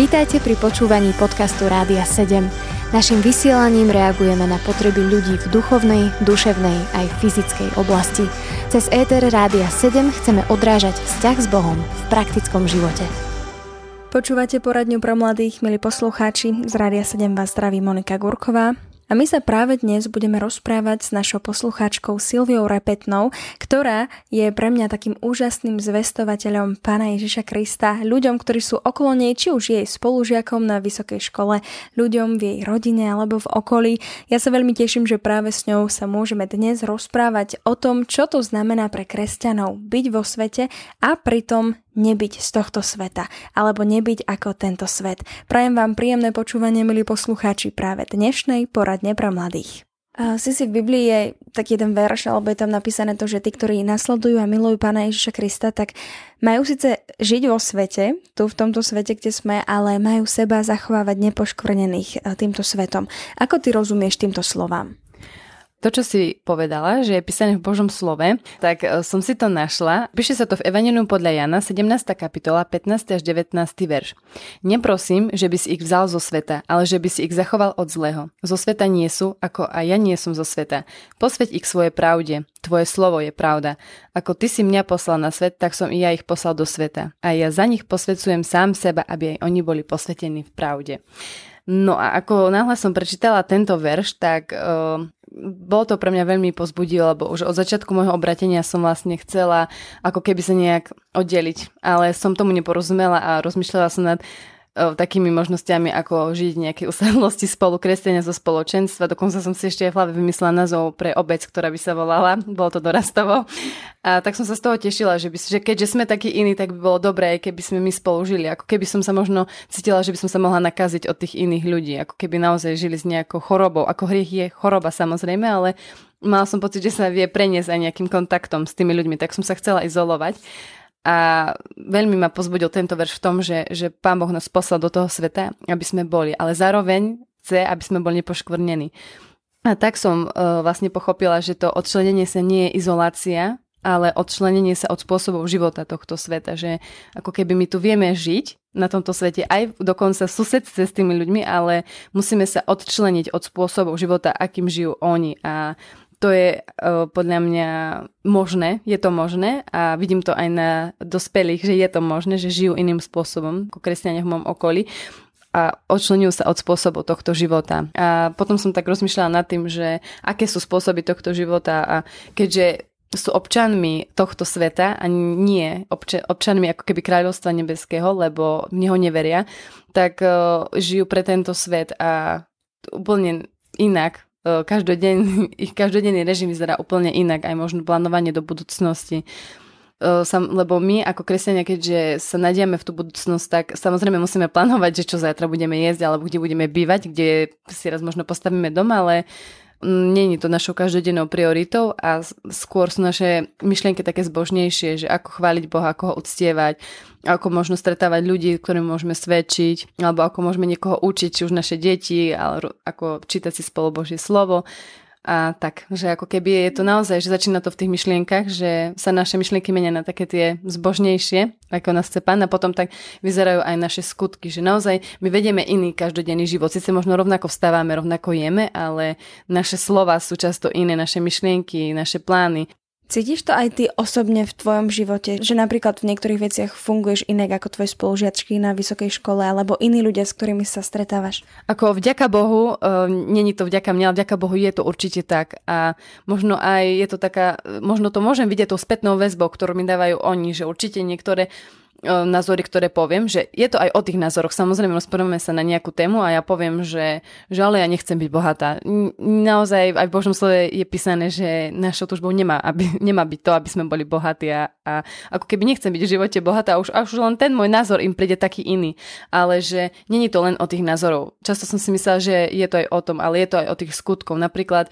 Vítajte pri počúvaní podcastu Rádia 7. Naším vysielaním reagujeme na potreby ľudí v duchovnej, duševnej aj fyzickej oblasti. Cez éter Rádia 7 chceme odrážať vzťah s Bohom v praktickom živote. Počúvate poradňu pre mladých, milí poslucháči. Z Rádia 7 vás zdraví Monika Gurková. A my sa práve dnes budeme rozprávať s našou poslucháčkou Silviou Repetnou, ktorá je pre mňa takým úžasným zvestovateľom Pána Ježiša Krista, ľuďom, ktorí sú okolo nej, či už jej spolužiakom na vysokej škole, ľuďom v jej rodine alebo v okolí. Ja sa veľmi teším, že práve s ňou sa môžeme dnes rozprávať o tom, čo to znamená pre kresťanov byť vo svete a pritom nebyť z tohto sveta, alebo nebyť ako tento svet. Prajem vám príjemné počúvanie, milí poslucháči, práve dnešnej poradne pre mladých. Si v Biblii je tak jeden verš, alebo je tam napísané to, že tí, ktorí nasledujú a milujú Pána Ježiša Krista, tak majú síce žiť vo svete, tu v tomto svete, kde sme, ale majú seba zachovávať nepoškvrnených týmto svetom. Ako ty rozumieš týmto slovám? To, čo si povedala, že je písané v Božom slove, tak som si to našla. Píše sa to v Evanjeliu podľa Jana, 17. kapitola, 15. až 19. verš. Neprosím, že by si ich vzal zo sveta, ale že by si ich zachoval od zlého. Zo sveta nie sú, ako aj ja nie som zo sveta. Posväť ich svojej pravde. Tvoje slovo je pravda. Ako ty si mňa poslal na svet, tak som i ja ich poslal do sveta. A ja za nich posväcujem sám seba, aby aj oni boli posvätení v pravde. No a ako náhle som prečítala tento verš, tak bolo to pre mňa veľmi povzbudivé, lebo už od začiatku môjho obratenia som vlastne chcela ako keby sa nejak oddeliť, ale som tomu neporozumela a rozmýšľala som nad takými možnosťami, ako žiť v nejakej usadlosti spolu kresťania zo spoločenstva. Dokonca som si ešte aj v hlave vymyslela názov pre obec, ktorá by sa volala, bolo to Dorastovo. A tak som sa z toho tešila, že keďže sme takí iní, tak by bolo dobré, keby sme my spolu žili. Ako keby som sa možno cítila, že by som sa mohla nakaziť od tých iných ľudí. Ako keby naozaj žili s nejakou chorobou. Ako hriech je choroba samozrejme, ale mal som pocit, že sa vie preniesť aj nejakým kontaktom s tými ľuďmi. Tak som sa chcela izolovať. A veľmi ma povzbudil tento verš v tom, že Pán Boh nás poslal do toho sveta, aby sme boli. Ale zároveň chce, aby sme boli nepoškvrnení. A tak som vlastne pochopila, že to odčlenenie sa nie je izolácia, ale odčlenenie sa od spôsobov života tohto sveta, že ako keby my tu vieme žiť na tomto svete, aj dokonca v susedstve s tými ľuďmi, ale musíme sa odčleniť od spôsobov života, akým žijú oni. A to je podľa mňa možné, je to možné a vidím to aj na dospelých, že je to možné, že žijú iným spôsobom ako kresťania v mojom okolí a odčleňujú sa od spôsobov tohto života. A potom som tak rozmýšľala nad tým, že aké sú spôsoby tohto života a keďže sú občanmi tohto sveta a nie občanmi ako keby kráľovstva nebeského, lebo v neho neveria, tak žijú pre tento svet a úplne inak. Ich každodenný režim vyzerá úplne inak, aj možno plánovanie do budúcnosti. Lebo my ako kresťania, keďže sa nadiame v tú budúcnosť, tak samozrejme musíme plánovať, že čo zajtra budeme jesť, alebo kde budeme bývať, kde si raz možno postavíme dom, ale nie je to našou každodennou prioritou a skôr sú naše myšlienky také zbožnejšie, že ako chváliť Boha, ako ho uctievať, ako možno stretávať ľudí, ktorým môžeme svedčiť, alebo ako môžeme niekoho učiť, či už naše deti, alebo ako čítať si spolu Božie slovo. A tak, že ako keby je to naozaj, že začína to v tých myšlienkach, že sa naše myšlienky menia na také tie zbožnejšie, ako nás chce Pán, a potom tak vyzerajú aj naše skutky, že naozaj my vedieme iný každodenný život. Sice možno rovnako vstávame, rovnako jeme, ale naše slova sú často iné, naše myšlienky, naše plány. Cítiš to aj ty osobne v tvojom živote, že napríklad v niektorých veciach funguješ inak ako tvoje spolužiačky na vysokej škole alebo iní ľudia, s ktorými sa stretávaš? Ako vďaka Bohu, nie je to vďaka mňa, ale vďaka Bohu je to určite tak. A možno aj je to taká, možno to môžem vidieť tou spätnou väzbou, ktorú mi dávajú oni, že určite niektoré názory, ktoré poviem, že je to aj o tých názoroch. Samozrejme, rozprávame sa na nejakú tému a ja poviem, že ale ja nechcem byť bohatá. Naozaj aj v Božom slove je písané, že našou túžbou nemá byť to, aby sme boli bohatí a ako keby nechcem byť v živote bohatá, už len ten môj názor im príde taký iný. Ale že nie je to len o tých názorov. Často som si myslela, že je to aj o tom, ale je to aj o tých skutkov. Napríklad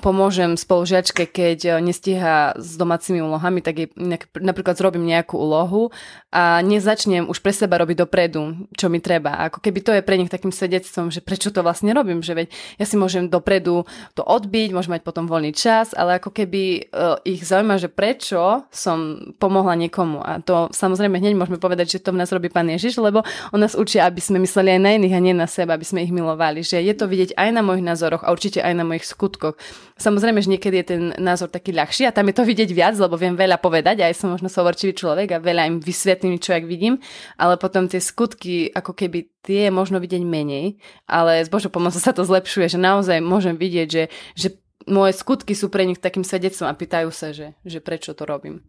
pomôžem spolužiačke, keď nestíha s domácimi úlohami, tak jej napríklad zrobím nejakú úlohu a nezačnem už pre seba robiť dopredu, čo mi treba. Ako keby to je pre nich takým svedectvom, že prečo to vlastne robím, že veď ja si môžem dopredu to odbiť, môžem mať potom voľný čas, ale ako keby ich zaujíma, že prečo som pomohla niekomu. A to samozrejme hneď môžeme povedať, že to v nás robí Pán Ježiš, lebo on nás učí, aby sme mysleli aj na iných a nie na seba, aby sme ich milovali, že je to vidieť aj na mojich názoroch a určite aj na mojich skutkoch. Samozrejme, že niekedy je ten názor taký ľahší a tam je to vidieť viac, lebo viem veľa povedať, aj som možno hovorčivý človek a veľa im vysvetlím, čo jak vidím, ale potom tie skutky, ako keby tie možno vidieť menej, ale s Božou pomocou sa to zlepšuje, že naozaj môžem vidieť, že moje skutky sú pre nich takým svedectvom a pýtajú sa, že prečo to robím.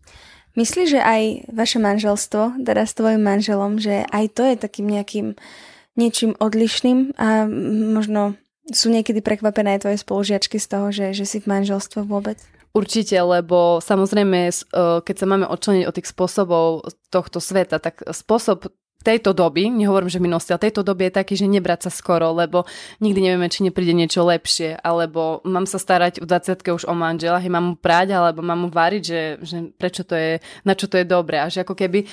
Myslíš, že aj vaše manželstvo, teda s tvojim manželom, že aj to je takým nejakým niečím odlišným a možno... Sú niekedy prekvapené tvoje spolužiačky z toho, že si v manželstve vôbec? Určite, lebo samozrejme, keď sa máme odčleniť od tých spôsobov tohto sveta, tak spôsob tejto doby, nehovorím, že minulosti, ale tejto doby je taký, že nebrať sa skoro, lebo nikdy nevieme, či nepríde niečo lepšie, alebo mám sa starať v 20-tke už o manžela, hej, mám mu prať, alebo mám mu variť, že prečo to je, na čo to je dobré, a že ako keby...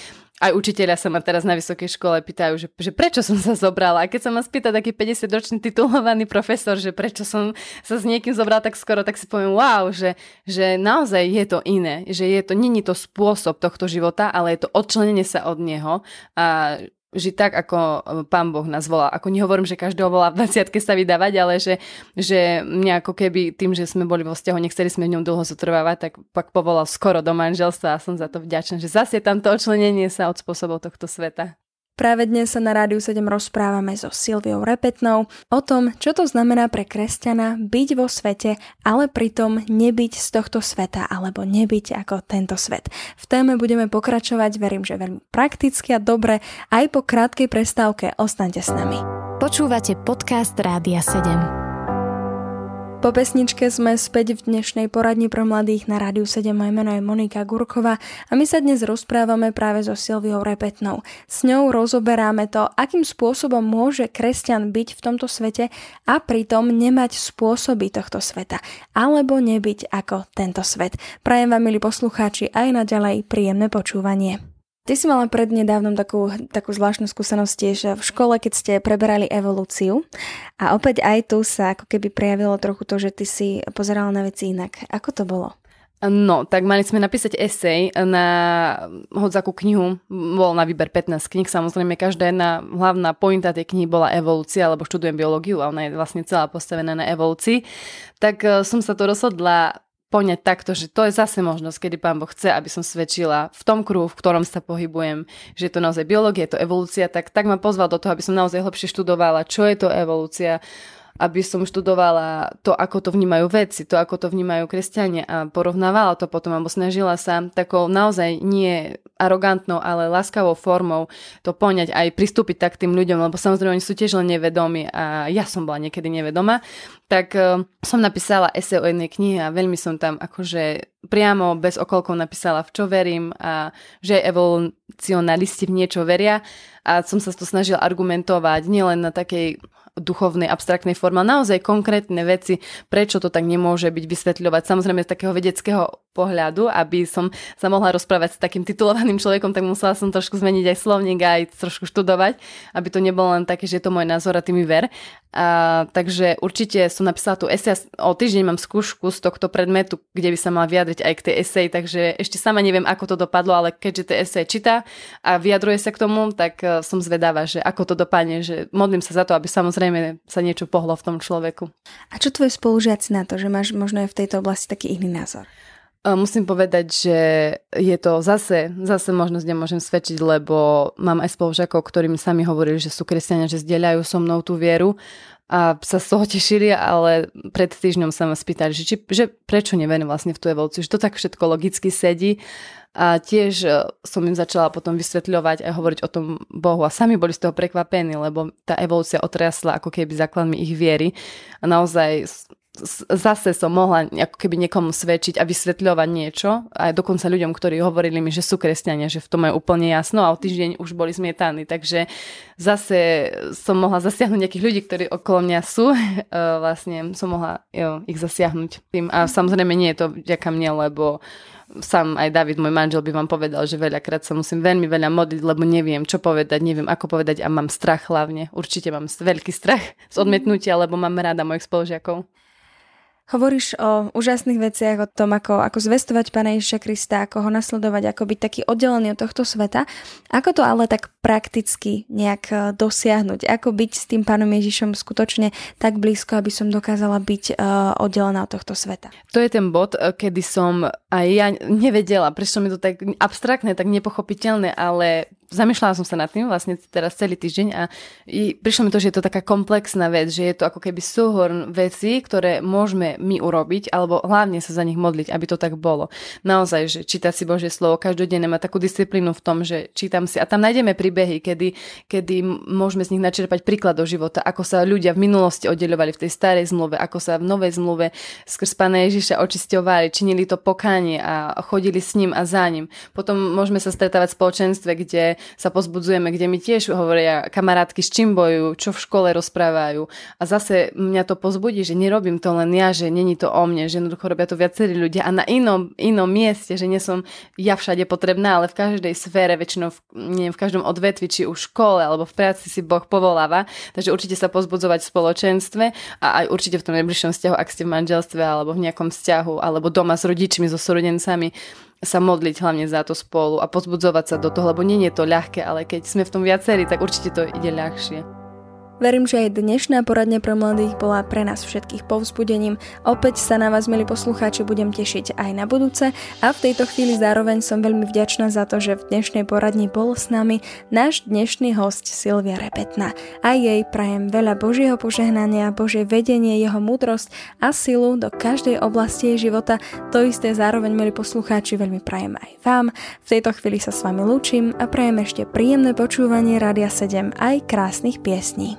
Aj učiteľia sa ma teraz na vysokej škole pýtajú, že prečo som sa zobrala. A keď sa ma spýta taký 50-ročný titulovaný profesor, že prečo som sa s niekým zobrala tak skoro, tak si poviem, wow, že naozaj je to iné. Že je to, nie je to spôsob tohto života, ale je to odčlenenie sa od neho a žiť tak, ako Pán Boh nás volá. Ako nehovorím, že každého volá v 20-tke sa vydávať, ale že mňa ako keby tým, že sme boli vo vzťahu, nechceli sme v ňom dlho zotrvávať, tak pak povolal skoro do manželstva a som za to vďačná, že zase je tam to odčlenenie sa od spôsobov tohto sveta. Práve dnes sa na Rádiu 7 rozprávame so Silviou Repetnou o tom, čo to znamená pre kresťana byť vo svete, ale pritom nebyť z tohto sveta, alebo nebyť ako tento svet. V téme budeme pokračovať, verím, že veľmi prakticky a dobre, aj po krátkej prestávke. Ostaňte s nami. Počúvate podcast Rádia 7. Po pesničke sme späť v dnešnej poradni pre mladých na Rádiu 7. Moje meno je Monika Gurková a my sa dnes rozprávame práve so Silviou Repetnou. S ňou rozoberáme to, akým spôsobom môže kresťan byť v tomto svete a pritom nemať spôsoby tohto sveta, alebo nebyť ako tento svet. Prajem vám, milí poslucháči, aj naďalej príjemné počúvanie. Ty si mala prednedávnom takú zvláštnu skúsenosť tiež v škole, keď ste preberali evolúciu a opäť aj tu sa ako keby prejavilo trochu to, že ty si pozerala na veci inak. Ako to bolo? No, tak mali sme napísať esej na hodzakú knihu, bol na výber 15 knih, samozrejme každá jedna hlavná pointa tej knihy bola evolúcia, lebo študujem biológiu a ona je vlastne celá postavená na evolúcii, tak som sa to rozhodla poňať takto, že to je zase možnosť, kedy Pán Boh chce, aby som svedčila v tom kruhu, v ktorom sa pohybujem, že je to naozaj biológia, je to evolúcia, tak ma pozval do toho, aby som naozaj hlbšie študovala, čo je to evolúcia, aby som študovala to, ako to vnímajú vedci, to, ako to vnímajú kresťania a porovnávala to potom, alebo snažila sa takou naozaj nie arogantnou, ale láskavou formou to poňať aj pristúpiť tak tým ľuďom, lebo samozrejme oni sú tiež len nevedomí a ja som bola niekedy nevedomá. Tak som napísala esej o jednej knihe a veľmi som tam akože priamo bez okolkov napísala, v čo verím a že aj evolucionalisti v niečo veria a som sa to snažila argumentovať nielen na takej duchovnej, abstraktnej forme, naozaj konkrétne veci, prečo to tak nemôže byť vysvetľovať, samozrejme z takého vedeckého pohľadu, aby som sa mohla rozprávať s takým titulovaným človekom, tak musela som trošku zmeniť aj slovník, aj trošku študovať, aby to nebolo len také, že je to môj názor a ty mi ver. A, takže určite som napísala tú esej, o týždeň mám skúšku z tohto predmetu, kde by sa mala vyjadriť aj k tej eseji, takže ešte sama neviem, ako to dopadlo, ale keďže tie esej číta a vyjadruje sa k tomu, tak som zvedavá, že ako to dopadne, že modlím sa za to, aby samozrejme sa niečo pohlo v tom človeku. A čo tvoji spolužiaci na to, že máš možno aj v tejto oblasti taký iný názor? Musím povedať, že je to zase možnosť, kde môžem svedčiť, lebo mám aj spolužiakov, ktorým sami hovorili, že sú kresťania, že zdieľajú so mnou tú vieru a sa z toho tešili, ale pred týždňom sa ma spýtali, že prečo neverím vlastne v tú evolúciu, že to tak všetko logicky sedí. A tiež som im začala potom vysvetľovať a hovoriť o tom Bohu a sami boli z toho prekvapení, lebo tá evolúcia otriasla ako keby základmi ich viery a naozaj zase som mohla ako keby niekomu svedčiť a vysvetľovať niečo. A dokonca ľuďom, ktorí hovorili mi, že sú kresťania, že v tom je úplne jasno, a o týždeň už boli zmietaní. Takže zase som mohla zasiahnuť nejakých ľudí, ktorí okolo mňa sú. Vlastne som mohla ich zasiahnuť tým. A samozrejme nie je to vďaka mne, lebo sám aj David, môj manžel, by vám povedal, že veľakrát sa musím veľmi veľa modliť, lebo neviem, čo povedať, neviem, ako povedať a mám strach hlavne. Určite mám veľký strach z odmietnutia, lebo mám rada mojich spolužiakov. Hovoríš o úžasných veciach, o tom, ako zvestovať Pána Ježiša Krista, ako ho nasledovať, ako byť taký oddelený od tohto sveta. Ako to ale tak prakticky nejak dosiahnuť? Ako byť s tým Pánom Ježišom skutočne tak blízko, aby som dokázala byť oddelená od tohto sveta? To je ten bod, kedy som aj ja nevedela, prečo mi to tak abstraktné, tak nepochopiteľné, ale zamýšľala som sa nad tým vlastne teraz celý týždeň a prišlo mi to, že je to taká komplexná vec, že je to ako keby súhrn vecí, ktoré môžeme my urobiť, alebo hlavne sa za nich modliť, aby to tak bolo. Naozaj, že čítať si Božie slovo každodenne, má takú disciplínu v tom, že čítam si a tam nájdeme príbehy, kedy môžeme z nich načerpať príklad do života, ako sa ľudia v minulosti oddeľovali v tej starej zmluve, ako sa v novej zmluve skrz Pána Ježiša očisťovali, činili to pokánie a chodili s ním a za ním. Potom môžeme sa stretávať v spoločenstve, kde sa pozbudzujeme, kde mi tiež hovoria kamarátky, s čím bojujú, čo v škole rozprávajú. A zase mňa to pozbudí, že nerobím to len ja, že není to o mne, že jednoducho robia to viacerí ľudia a na inom mieste, že nie som ja všade potrebná, ale v každej sfére, väčšinou v každom odvetvi, či už v škole alebo v práci si Boh povoláva. Takže určite sa pozbudzovať v spoločenstve a aj určite v tom najbližšom vzťahu, ak ste v manželstve alebo v nejakom vzťahu alebo doma s rodičmi, so súrodencami, sa modliť hlavne za to spolu a pozbudzovať sa do toho, lebo nie je to ľahké, ale keď sme v tom viacerí, tak určite to ide ľahšie. Verím, že aj dnešná poradňa pre mladých bola pre nás všetkých povzbudením. Opäť sa na vás, milí poslucháči, budem tešiť aj na budúce a v tejto chvíli zároveň som veľmi vďačná za to, že v dnešnej poradni bol s nami náš dnešný host Silvia Repetná. A jej prajem veľa Božieho požehnania, Božie vedenie, jeho múdrosť a silu do každej oblasti jej života. To isté zároveň, milí poslucháči, veľmi prajem aj vám. V tejto chvíli sa s vami lúčim a prajem ešte príjemné počúvanie Rádia 7 aj krásnych piesní.